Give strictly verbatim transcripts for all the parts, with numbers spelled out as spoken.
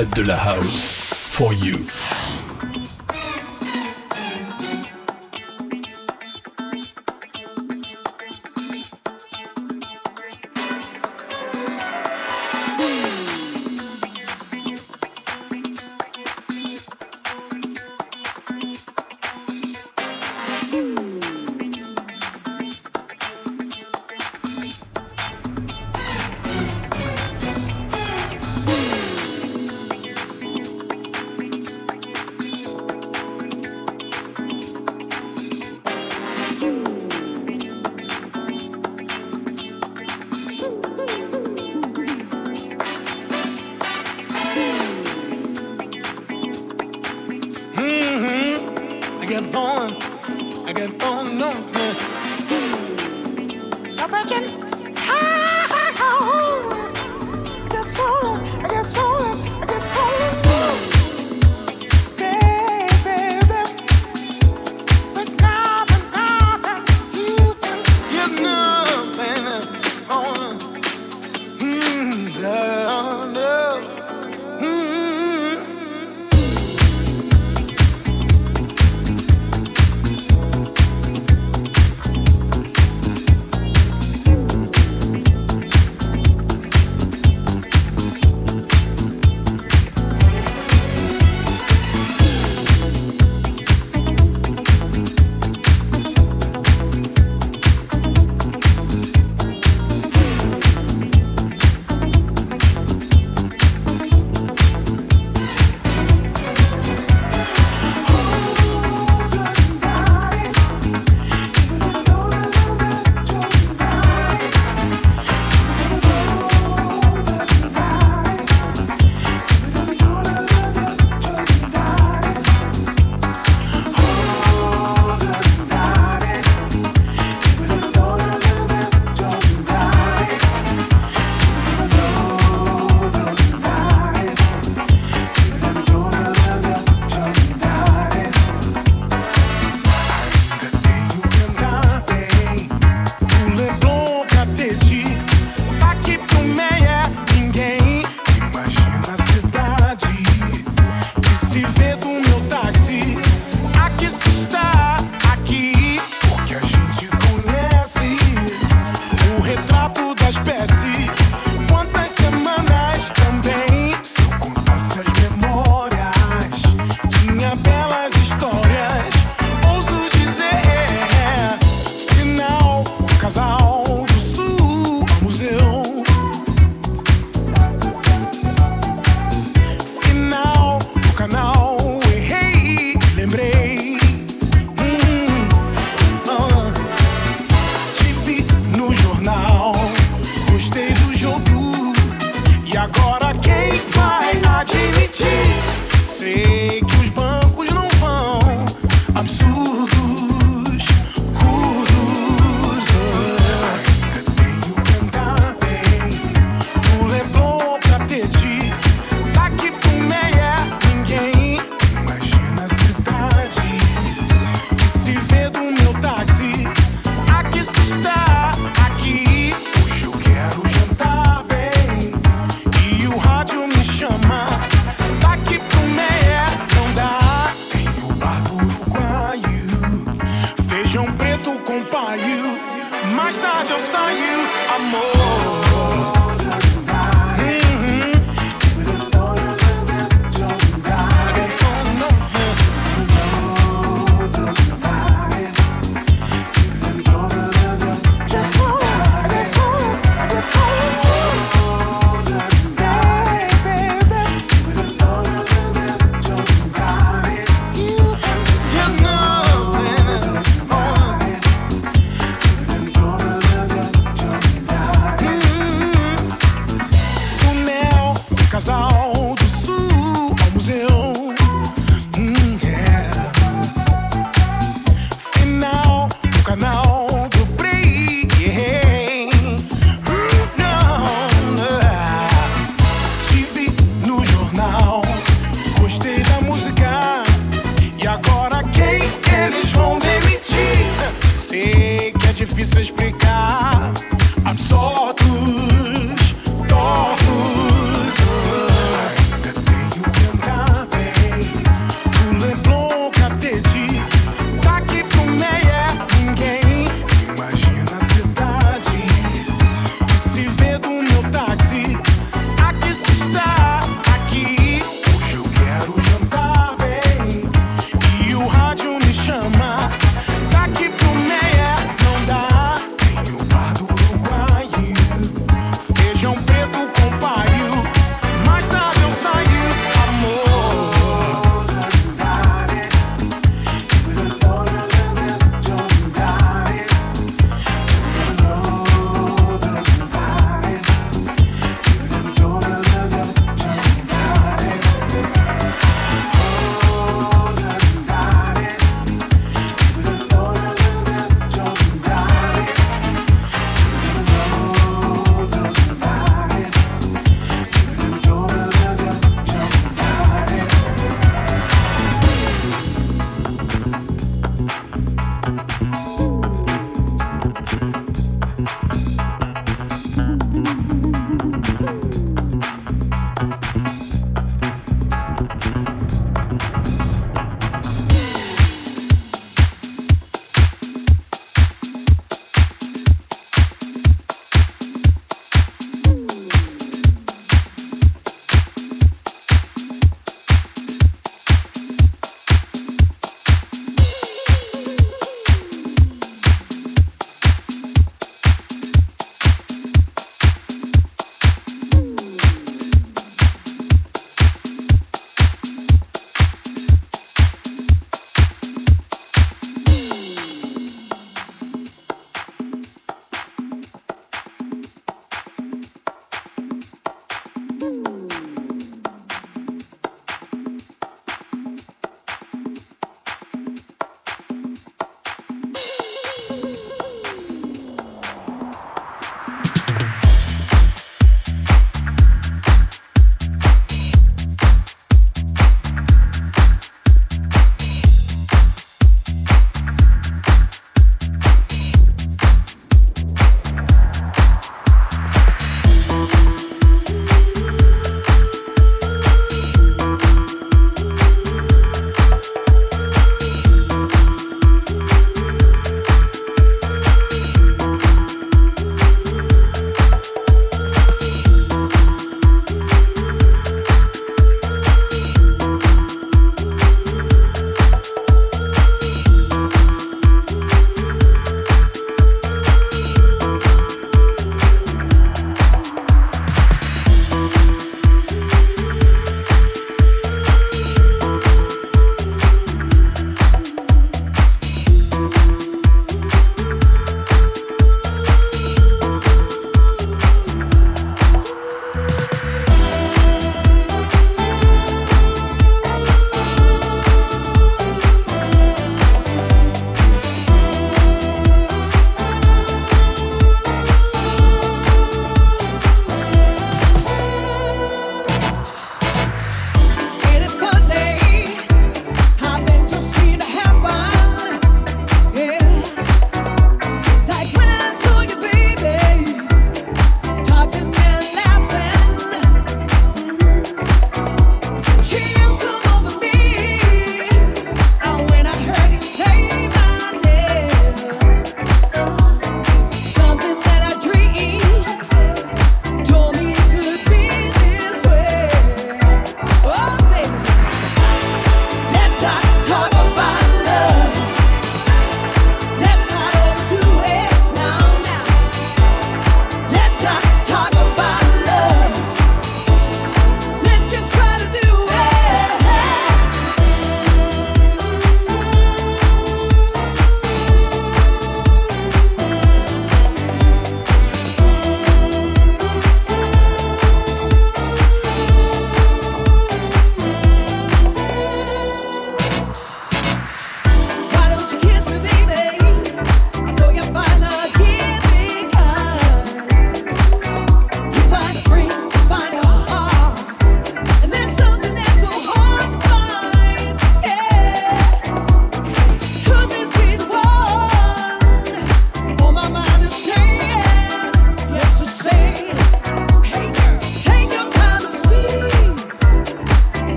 retraite de la house, for you.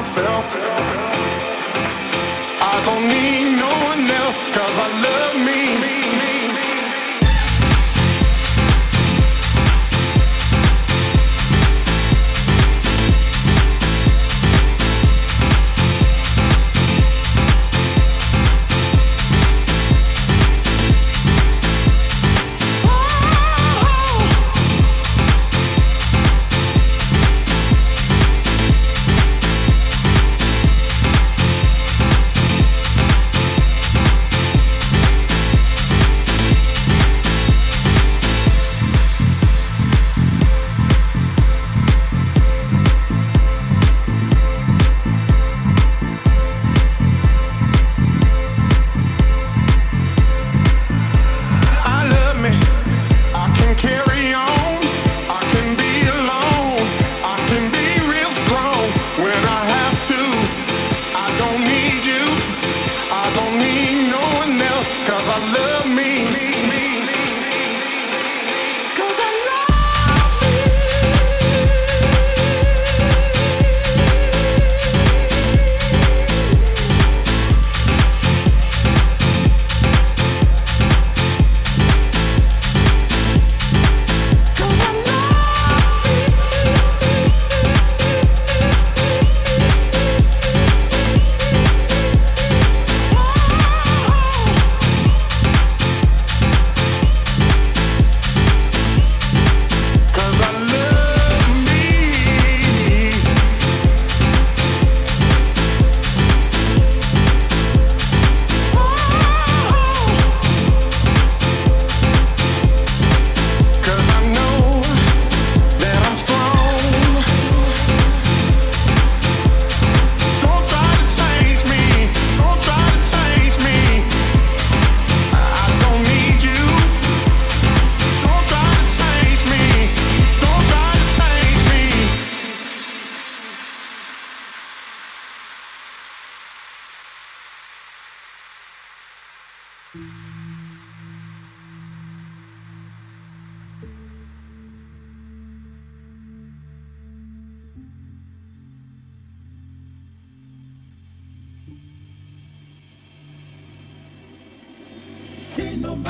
myself. I don't need no one else, 'cause I love me.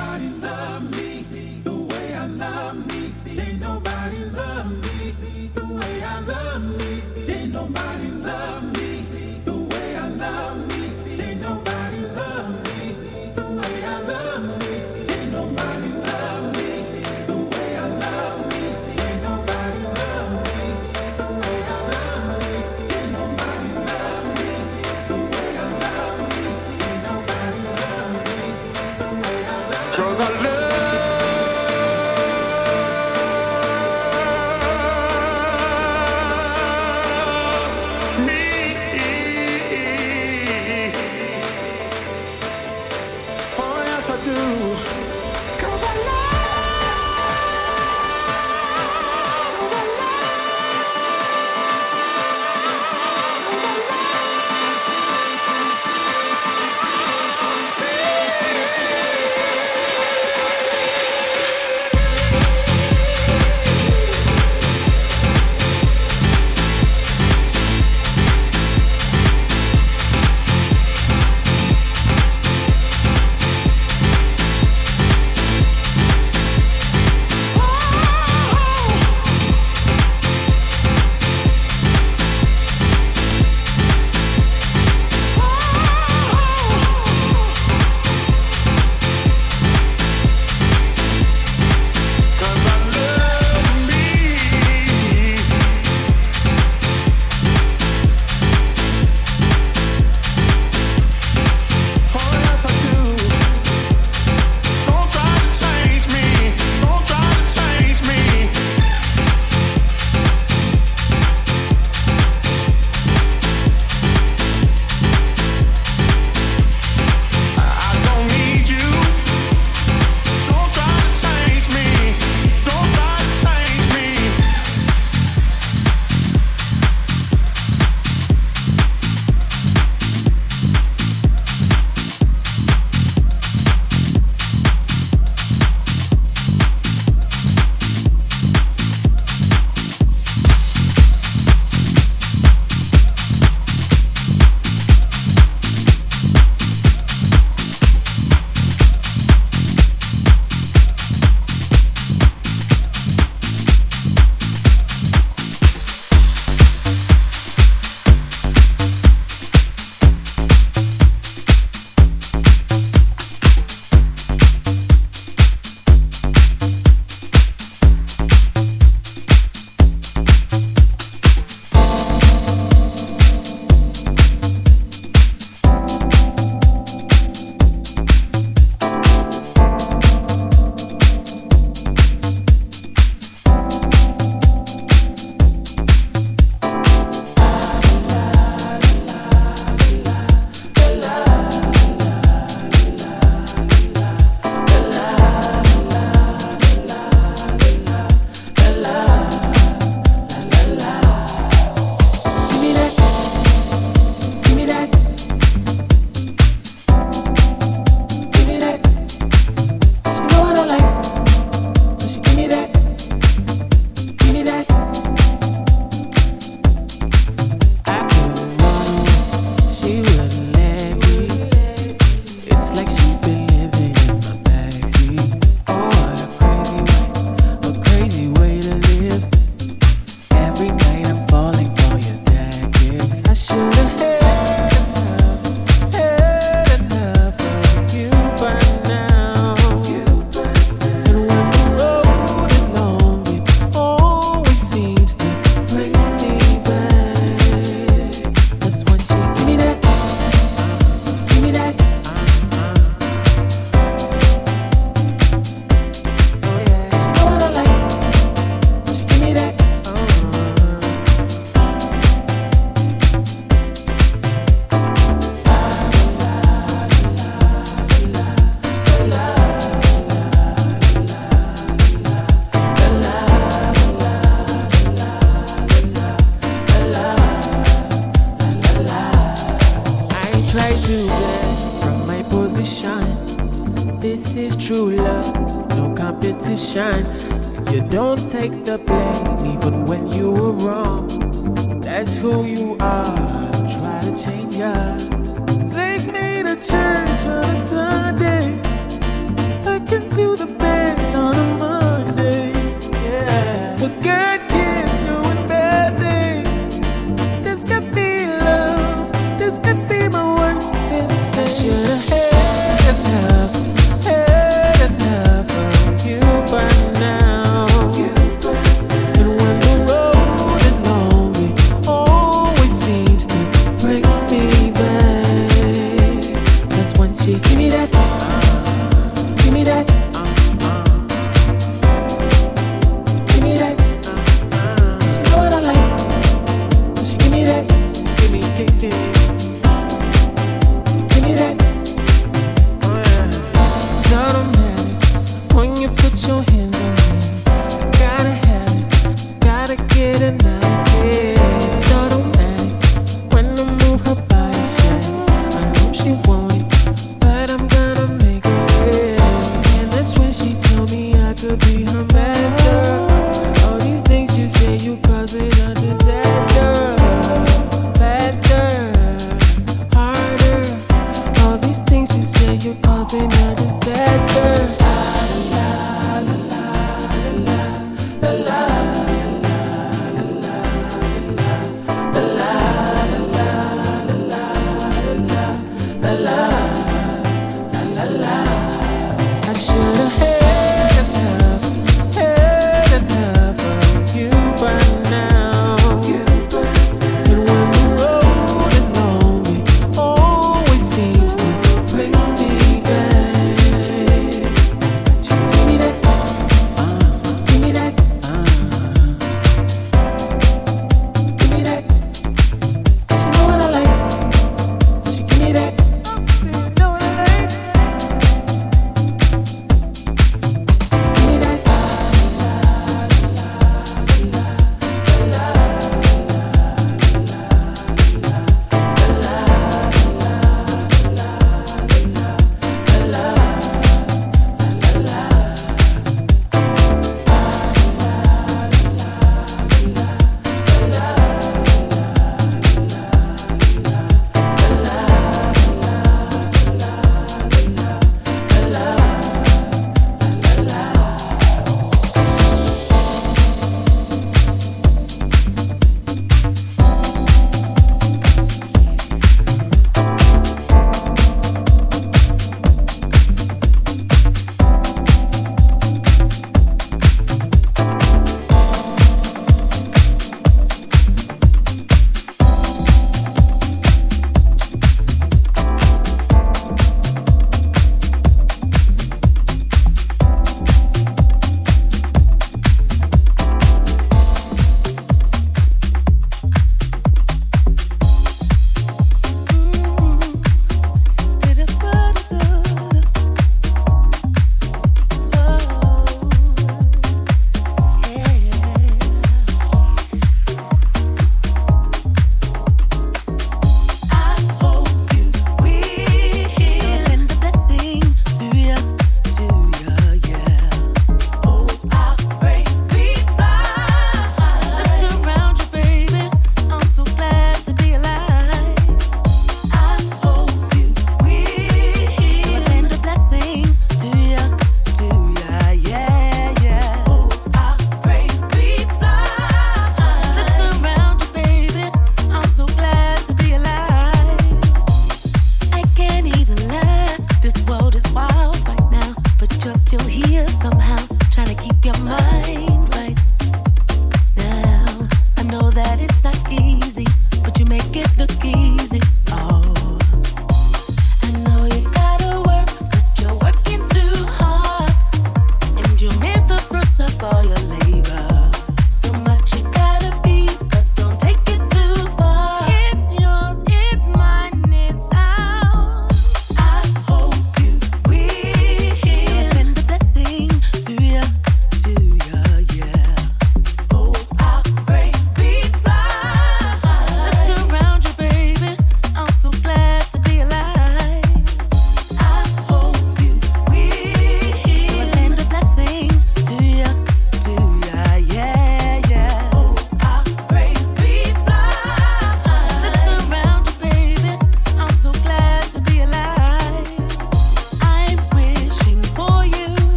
I love try to learn from my position. This is true love, no competition. You don't take the blame even when you were wrong. That's who you are, don't try to change ya. Take me to church on a Sunday, back into the bed on a Monday. Yeah, for good kids doing bad things. This could be love, this could be my worst mistake. I should've had enough, had enough of you by now. And when the road is long, it always seems to bring me back. That's when she give me that. All these things you say you cause it a disaster. Faster,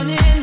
We're gonna rise.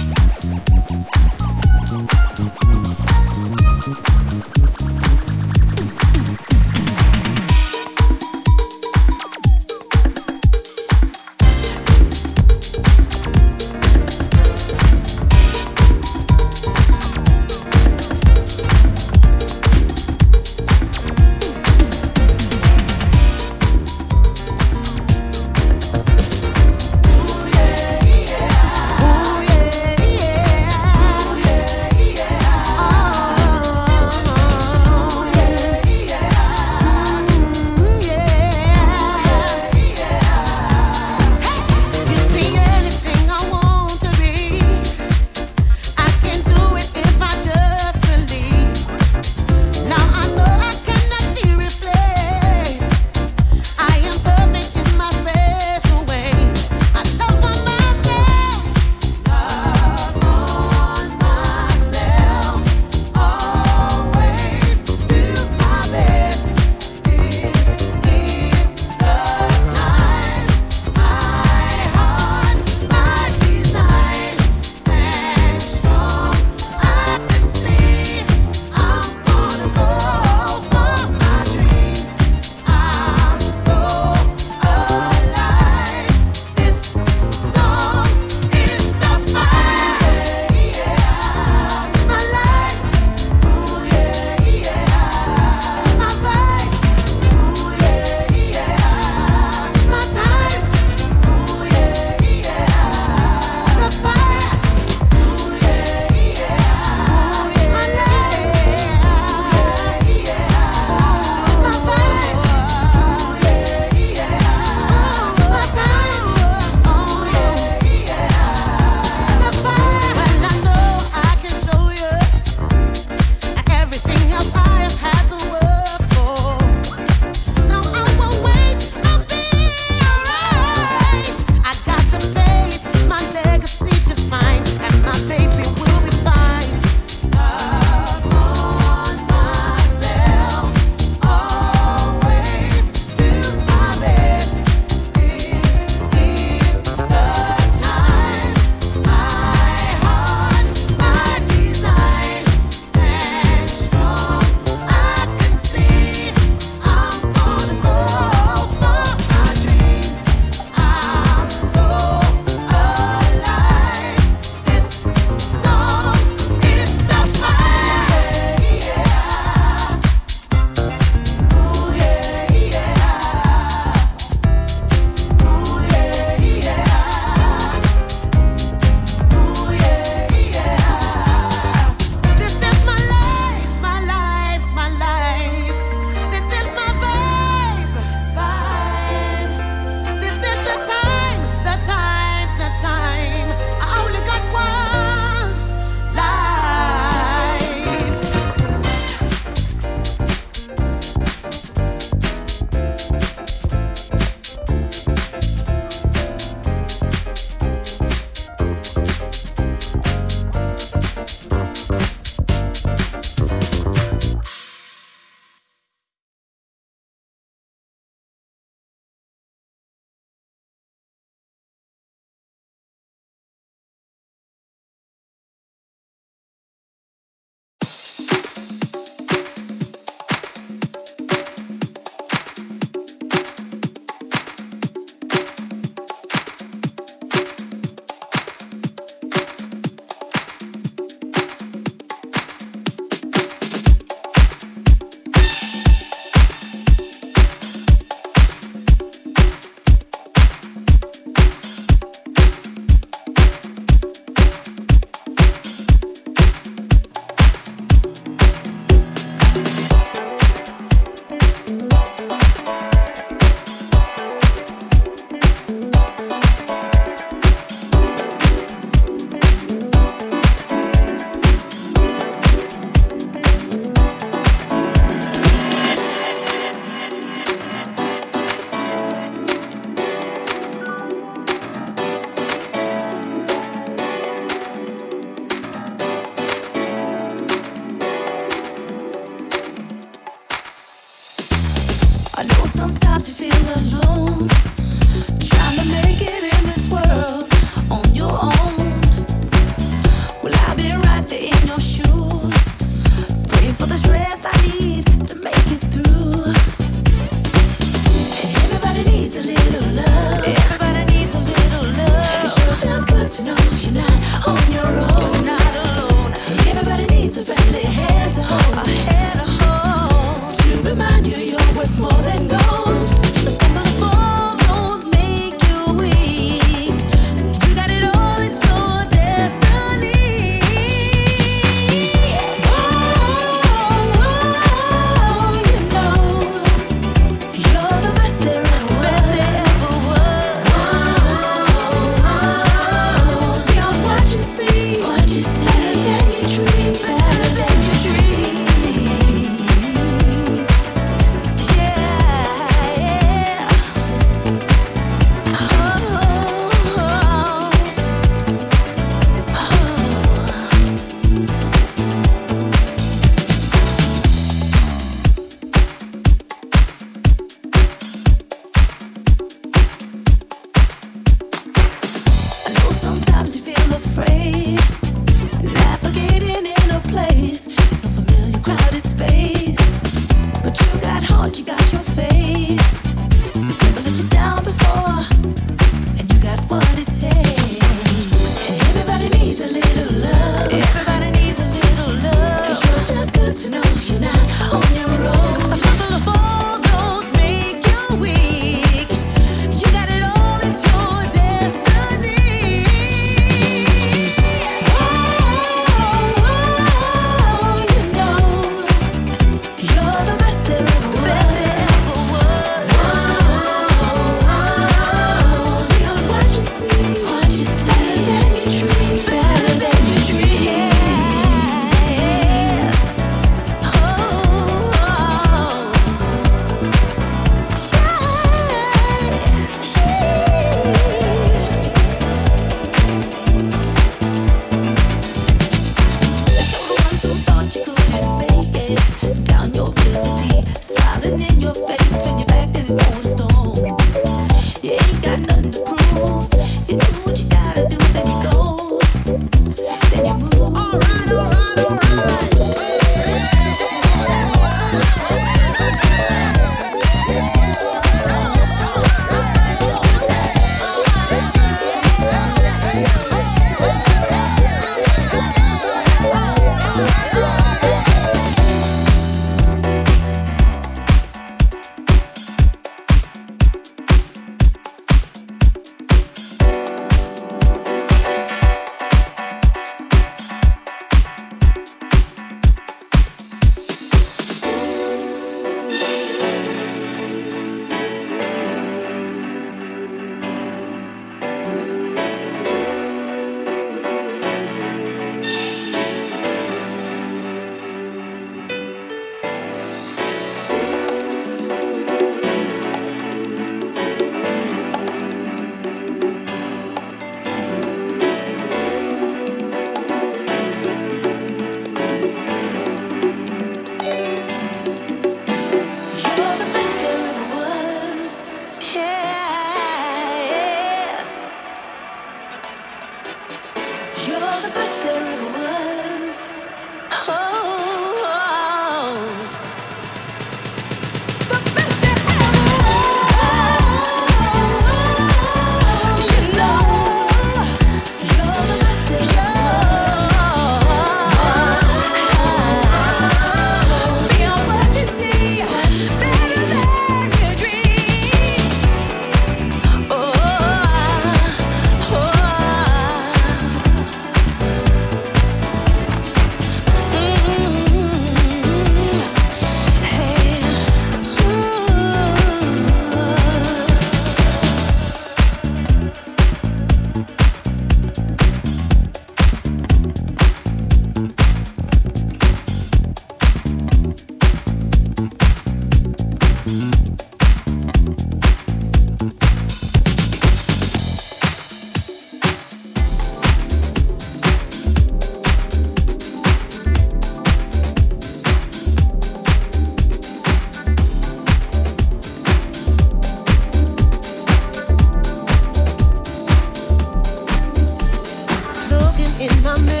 me.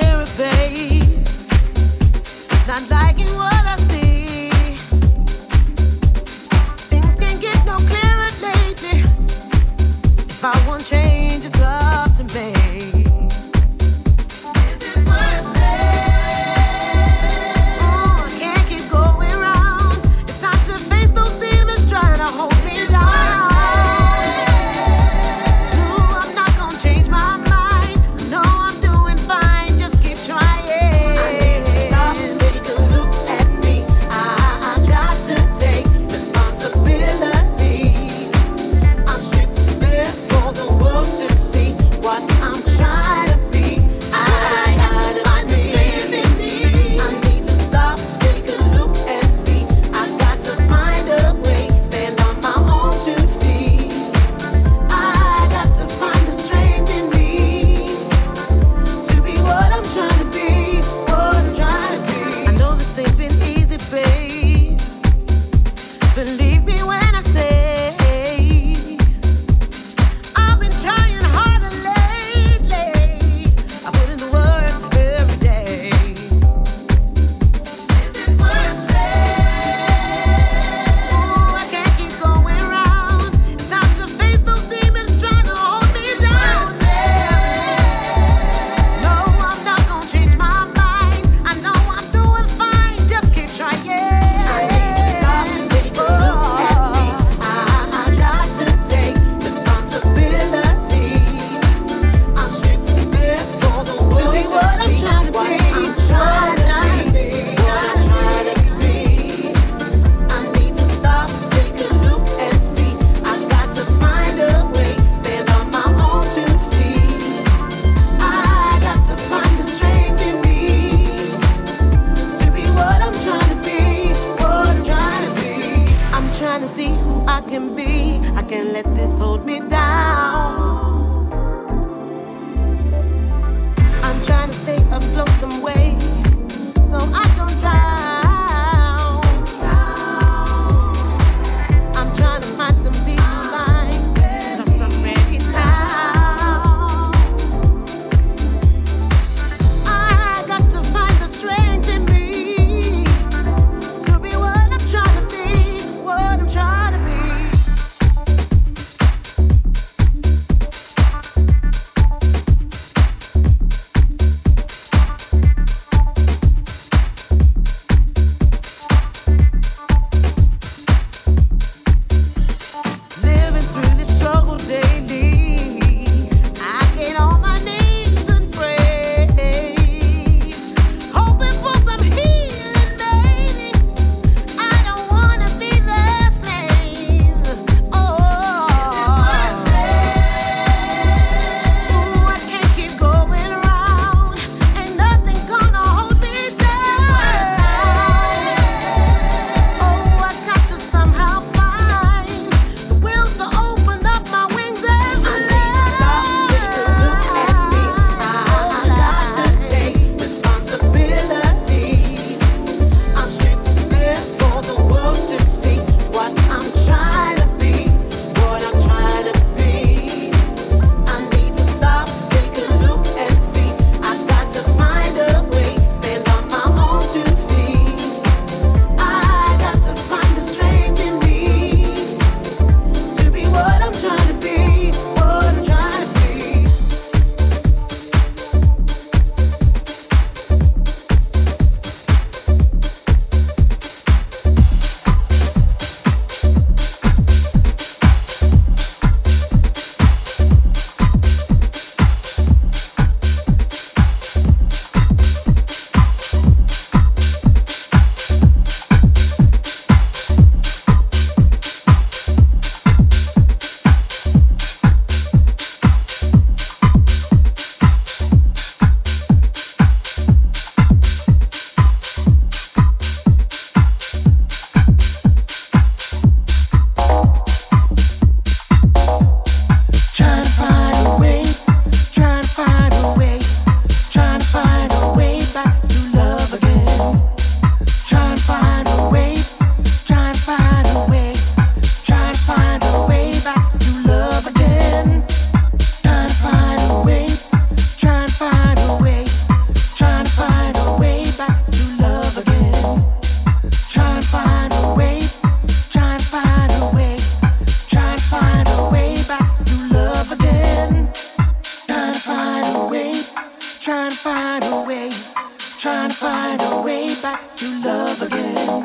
Trying to find a way back to love again.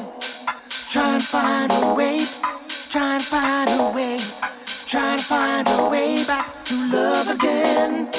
Trying to find a way. Trying to find a way. Trying to find a way back to love again.